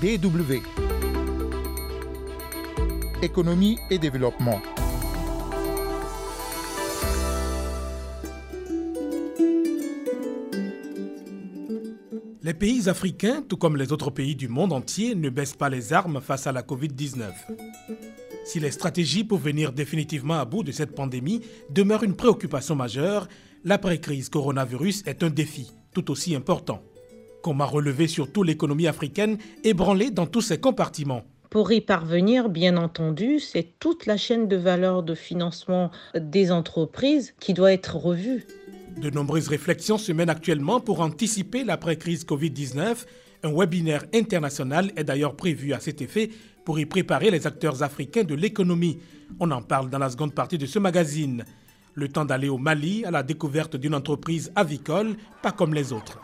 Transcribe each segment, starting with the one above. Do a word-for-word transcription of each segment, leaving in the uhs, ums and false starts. D W. Économie et développement. Les pays africains, tout comme les autres pays du monde entier, ne baissent pas les armes face à la Covid dix-neuf. Si les stratégies pour venir définitivement à bout de cette pandémie demeurent une préoccupation majeure, l'après-crise coronavirus est un défi tout aussi important. Comment relever surtout l'économie africaine ébranlée dans tous ses compartiments? Pour y parvenir, bien entendu, c'est toute la chaîne de valeur de financement des entreprises qui doit être revue. De nombreuses réflexions se mènent actuellement pour anticiper l'après-crise Covid dix-neuf. Un webinaire international est d'ailleurs prévu à cet effet pour y préparer les acteurs africains de l'économie. On en parle dans la seconde partie de ce magazine. Le temps d'aller au Mali à la découverte d'une entreprise avicole, pas comme les autres.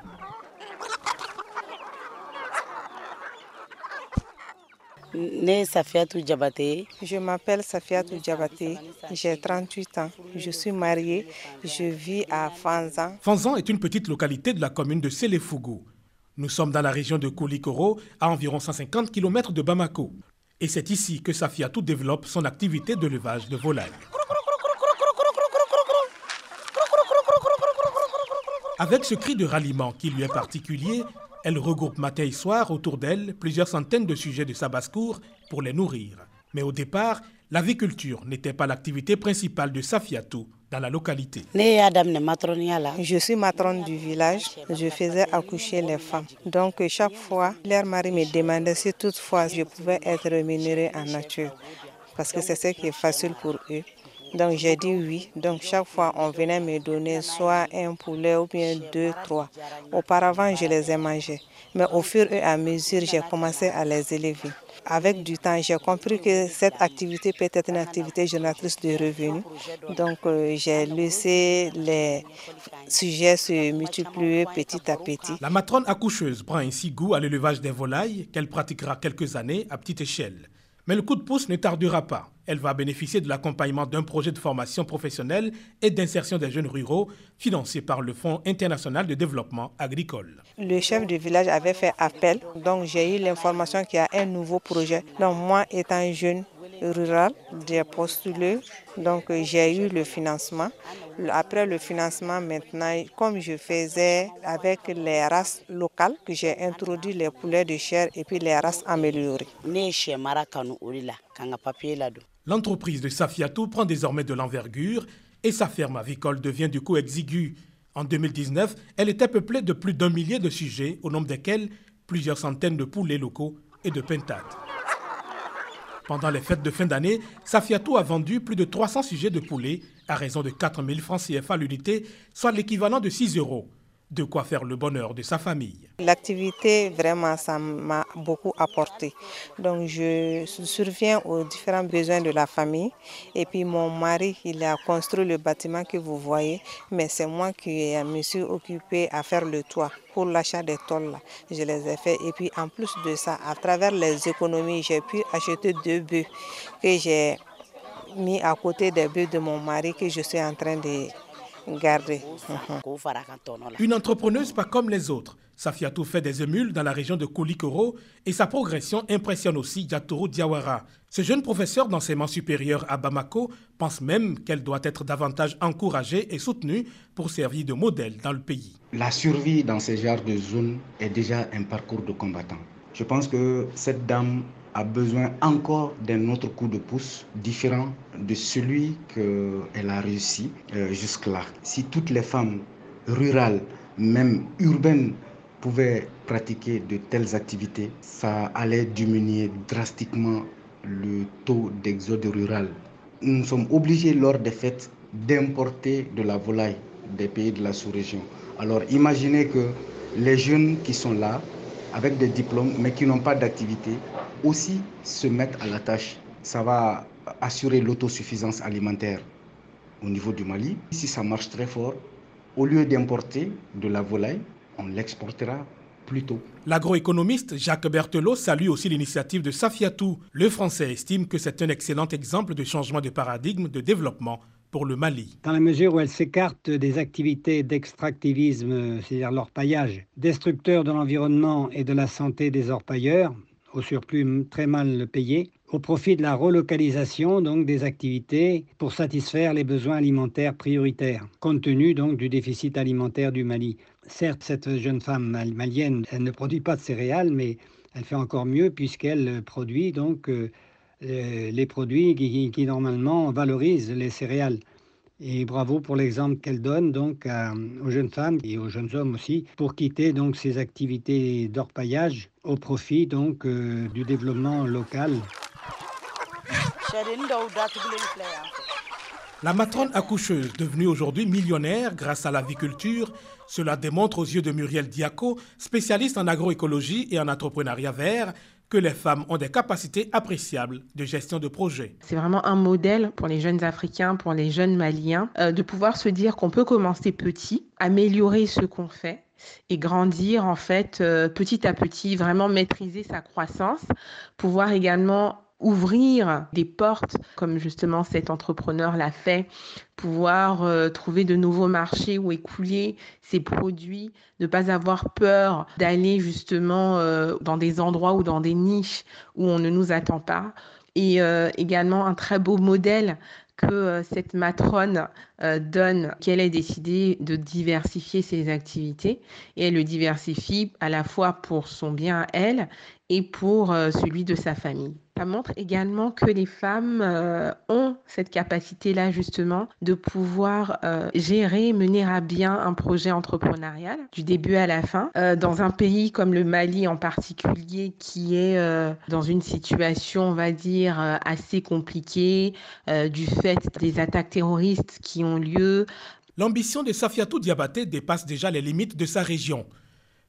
Safiatou Diabaté. Je m'appelle Safiatou Diabaté, j'ai trente-huit ans, je suis mariée, je vis à Fanzan. Fanzan est une petite localité de la commune de Séléfougou. Nous sommes dans la région de Koulikoro, à environ cent cinquante kilomètres de Bamako. Et c'est ici que Safiatou développe son activité de l'élevage de volailles. Avec ce cri de ralliement qui lui est particulier, elle regroupe matin et soir autour d'elle plusieurs centaines de sujets de sa basse-cour pour les nourrir. Mais au départ, l'aviculture n'était pas l'activité principale de Safiatou dans la localité. Je suis matrone du village, je faisais accoucher les femmes. Donc chaque fois, leur mari me demandait si toutefois je pouvais être rémunérée en nature, parce que c'est ce qui est facile pour eux. Donc j'ai dit oui, donc chaque fois on venait me donner soit un poulet ou bien deux, trois. Auparavant je les ai mangés, mais au fur et à mesure j'ai commencé à les élever. Avec du temps j'ai compris que cette activité peut être une activité génératrice de revenus. Donc euh, j'ai laissé les sujets se multiplier petit à petit. La matrone accoucheuse prend ainsi goût à l'élevage des volailles qu'elle pratiquera quelques années à petite échelle. Mais le coup de pouce ne tardera pas. Elle va bénéficier de l'accompagnement d'un projet de formation professionnelle et d'insertion des jeunes ruraux financé par le Fonds international de développement agricole. Le chef du village avait fait appel, donc j'ai eu l'information qu'il y a un nouveau projet. Donc moi, étant jeune rural, j'ai postulé, donc j'ai eu le financement. Après le financement, maintenant, comme je faisais avec les races locales, que j'ai introduit les poulets de chair et puis les races améliorées. L'entreprise de Safiatou prend désormais de l'envergure et sa ferme avicole devient du coup exiguë. En deux mille dix-neuf, elle était peuplée de plus d'un millier de sujets, au nombre desquels plusieurs centaines de poulets locaux et de pintades. Pendant les fêtes de fin d'année, Safiatou a vendu plus de trois cents sujets de poulet à raison de quatre mille francs C F A l'unité, soit l'équivalent de six euros. De quoi faire le bonheur de sa famille. L'activité, vraiment, ça m'a beaucoup apporté. Donc, je surviens aux différents besoins de la famille. Et puis, mon mari, il a construit le bâtiment que vous voyez, mais c'est moi qui me suis occupée à faire le toit. Pour l'achat des tôles, là, je les ai fait. Et puis, en plus de ça, à travers les économies, j'ai pu acheter deux bœufs que j'ai mis à côté des bœufs de mon mari que je suis en train de... Garder. Une entrepreneuse pas comme les autres, Safiatou fait des émules dans la région de Koulikoro et sa progression impressionne aussi Yatourou Diawara. Ce jeune professeur d'enseignement supérieur à Bamako pense même qu'elle doit être davantage encouragée et soutenue pour servir de modèle dans le pays. La survie dans ce genre de zone est déjà un parcours de combattant. Je pense que cette dame a besoin encore d'un autre coup de pouce différent de celui qu'elle a réussi jusque-là. Si toutes les femmes rurales, même urbaines, pouvaient pratiquer de telles activités, ça allait diminuer drastiquement le taux d'exode rural. Nous sommes obligés lors des fêtes d'importer de la volaille des pays de la sous-région. Alors imaginez que les jeunes qui sont là, avec des diplômes, mais qui n'ont pas d'activité, aussi se mettre à la tâche. Ça va assurer l'autosuffisance alimentaire au niveau du Mali. Si ça marche très fort, au lieu d'importer de la volaille, on l'exportera plus tôt. L'agroéconomiste Jacques Berthelot salue aussi l'initiative de Safiatou. Le Français estime que c'est un excellent exemple de changement de paradigme de développement pour le Mali. Dans la mesure où elle s'écarte des activités d'extractivisme, c'est-à-dire l'orpaillage, destructeur de l'environnement et de la santé des orpailleurs, au surplus très mal payés, au profit de la relocalisation donc, des activités pour satisfaire les besoins alimentaires prioritaires, compte tenu donc, du déficit alimentaire du Mali. Certes, cette jeune femme malienne, elle ne produit pas de céréales, mais elle fait encore mieux puisqu'elle produit donc, euh, les produits qui, qui normalement valorisent les céréales. Et bravo pour l'exemple qu'elle donne donc à, aux jeunes femmes et aux jeunes hommes aussi pour quitter donc ces activités d'orpaillage au profit donc euh, du développement local. La matrone accoucheuse, devenue aujourd'hui millionnaire grâce à l'aviculture, cela démontre aux yeux de Muriel Diaco, spécialiste en agroécologie et en entrepreneuriat vert, que les femmes ont des capacités appréciables de gestion de projet. C'est vraiment un modèle pour les jeunes Africains, pour les jeunes Maliens, euh, de pouvoir se dire qu'on peut commencer petit, améliorer ce qu'on fait et grandir en fait euh, petit à petit, vraiment maîtriser sa croissance, pouvoir également ouvrir des portes, comme justement cet entrepreneur l'a fait, pouvoir euh, trouver de nouveaux marchés ou écouler ses produits, ne pas avoir peur d'aller justement euh, dans des endroits ou dans des niches où on ne nous attend pas. Et euh, également un très beau modèle que euh, cette matrone euh, donne, qu'elle ait décidé de diversifier ses activités. Et elle le diversifie à la fois pour son bien à elle et pour euh, celui de sa famille. Ça montre également que les femmes euh, ont cette capacité-là justement de pouvoir euh, gérer, mener à bien un projet entrepreneurial du début à la fin. Euh, dans un pays comme le Mali en particulier qui est euh, dans une situation, on va dire, euh, assez compliquée euh, du fait des attaques terroristes qui ont lieu. L'ambition de Safiatou Diabaté dépasse déjà les limites de sa région.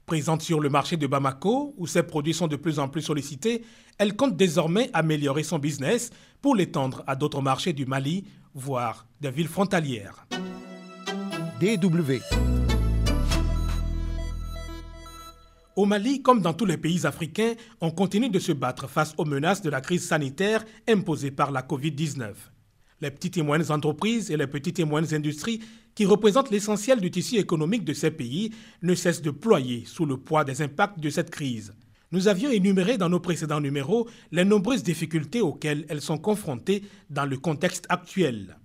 Présente sur le marché de Bamako, où ses produits sont de plus en plus sollicités, elle compte désormais améliorer son business pour l'étendre à d'autres marchés du Mali, voire des villes frontalières. D W. Au Mali, comme dans tous les pays africains, on continue de se battre face aux menaces de la crise sanitaire imposée par la covid dix-neuf. Les petites et moyennes entreprises et les petites et moyennes industries qui représentent l'essentiel du tissu économique de ces pays ne cessent de ployer sous le poids des impacts de cette crise. Nous avions énuméré dans nos précédents numéros les nombreuses difficultés auxquelles elles sont confrontées dans le contexte actuel.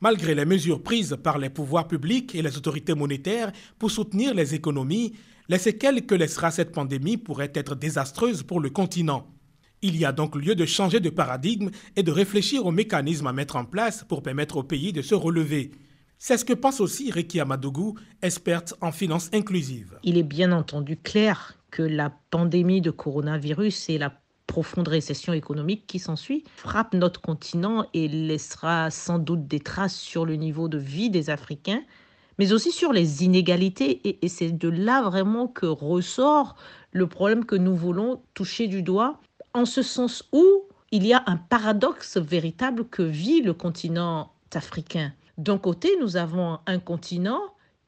Malgré les mesures prises par les pouvoirs publics et les autorités monétaires pour soutenir les économies, les séquelles que laissera cette pandémie pourraient être désastreuses pour le continent. Il y a donc lieu de changer de paradigme et de réfléchir aux mécanismes à mettre en place pour permettre au pays de se relever. C'est ce que pense aussi Rékiath Madougou, experte en finances inclusives. Il est bien entendu clair que la pandémie de coronavirus et la profonde récession économique qui s'ensuit frappe notre continent et laissera sans doute des traces sur le niveau de vie des Africains, mais aussi sur les inégalités, et c'est de là vraiment que ressort le problème que nous voulons toucher du doigt, en ce sens où il y a un paradoxe véritable que vit le continent africain. D'un côté, nous avons un continent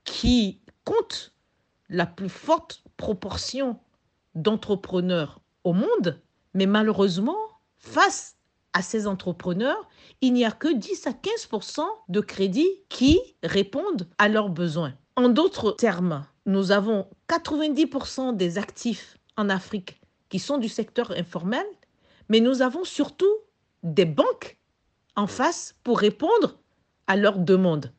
qui compte la plus forte proportion d'entrepreneurs au monde, mais malheureusement, face à ces entrepreneurs, il n'y a que dix à quinze pour cent de crédits qui répondent à leurs besoins. En d'autres termes, nous avons quatre-vingt-dix pour cent des actifs en Afrique qui sont du secteur informel, mais nous avons surtout des banques en face pour répondre à leurs demandes.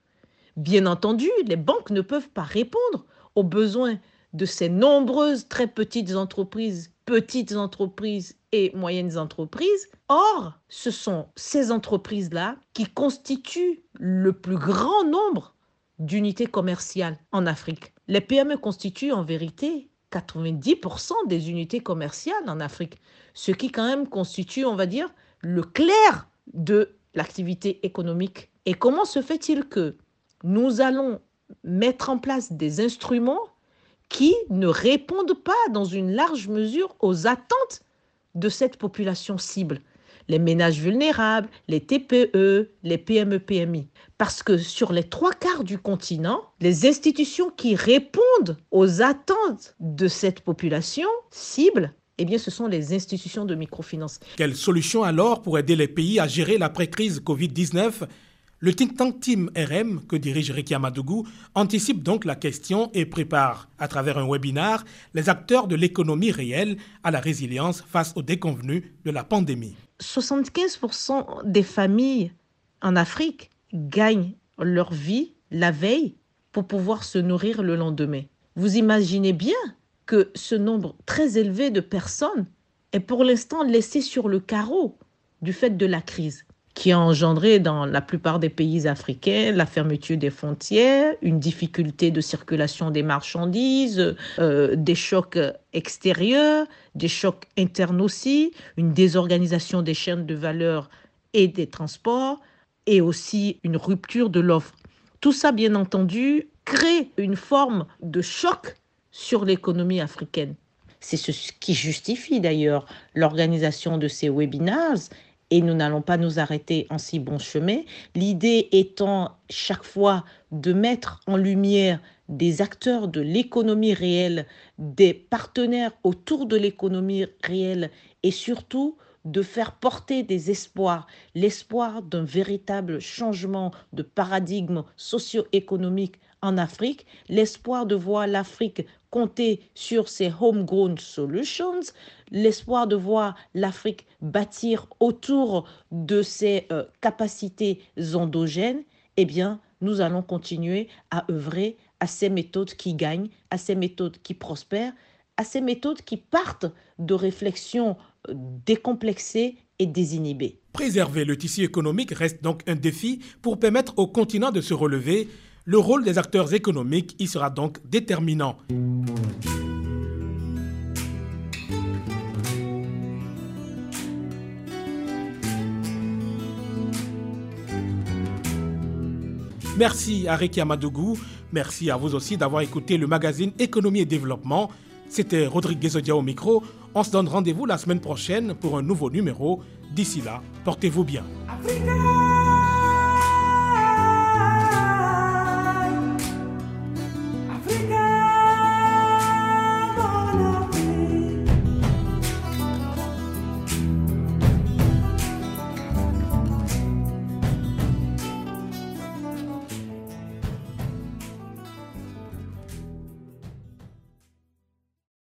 Bien entendu, les banques ne peuvent pas répondre aux besoins de ces nombreuses très petites entreprises, petites entreprises et moyennes entreprises. Or, ce sont ces entreprises-là qui constituent le plus grand nombre d'unités commerciales en Afrique. Les P M E constituent en vérité quatre-vingt-dix pour cent des unités commerciales en Afrique, ce qui quand même constitue, on va dire, le clair de l'activité économique. Et comment se fait-il que nous allons mettre en place des instruments qui ne répondent pas dans une large mesure aux attentes de cette population cible, les ménages vulnérables, les T P E, les P M E P M I. Parce que sur les trois quarts du continent, les institutions qui répondent aux attentes de cette population cible, eh bien ce sont les institutions de microfinance. Quelle solution alors pour aider les pays à gérer l'après-crise covid dix-neuf ? Le Think Tank Team R M, que dirige Rékiath Madougou, anticipe donc la question et prépare, à travers un webinar, les acteurs de l'économie réelle à la résilience face aux déconvenues de la pandémie. soixante-quinze pour cent des familles en Afrique gagnent leur vie la veille pour pouvoir se nourrir le lendemain. Vous imaginez bien que ce nombre très élevé de personnes est pour l'instant laissé sur le carreau du fait de la crise, qui a engendré dans la plupart des pays africains la fermeture des frontières, une difficulté de circulation des marchandises, euh, des chocs extérieurs, des chocs internes aussi, une désorganisation des chaînes de valeur et des transports, et aussi une rupture de l'offre. Tout ça, bien entendu, crée une forme de choc sur l'économie africaine. C'est ce qui justifie d'ailleurs l'organisation de ces webinars. Et nous n'allons pas nous arrêter en si bon chemin. L'idée étant chaque fois de mettre en lumière des acteurs de l'économie réelle, des partenaires autour de l'économie réelle et surtout de faire porter des espoirs, l'espoir d'un véritable changement de paradigme socio-économique en Afrique, l'espoir de voir l'Afrique compter sur ses homegrown solutions, l'espoir de voir l'Afrique bâtir autour de ses euh, capacités endogènes, eh bien, nous allons continuer à œuvrer à ces méthodes qui gagnent, à ces méthodes qui prospèrent, à ces méthodes qui partent de réflexions décomplexées et désinhibées. Préserver le tissu économique reste donc un défi pour permettre au continent de se relever. Le rôle des acteurs économiques y sera donc déterminant. Merci à Rékiath Madougou, merci à vous aussi d'avoir écouté le magazine Économie et Développement. C'était Rodrigue Guesodia au micro. On se donne rendez-vous la semaine prochaine pour un nouveau numéro. D'ici là, portez-vous bien. Africa !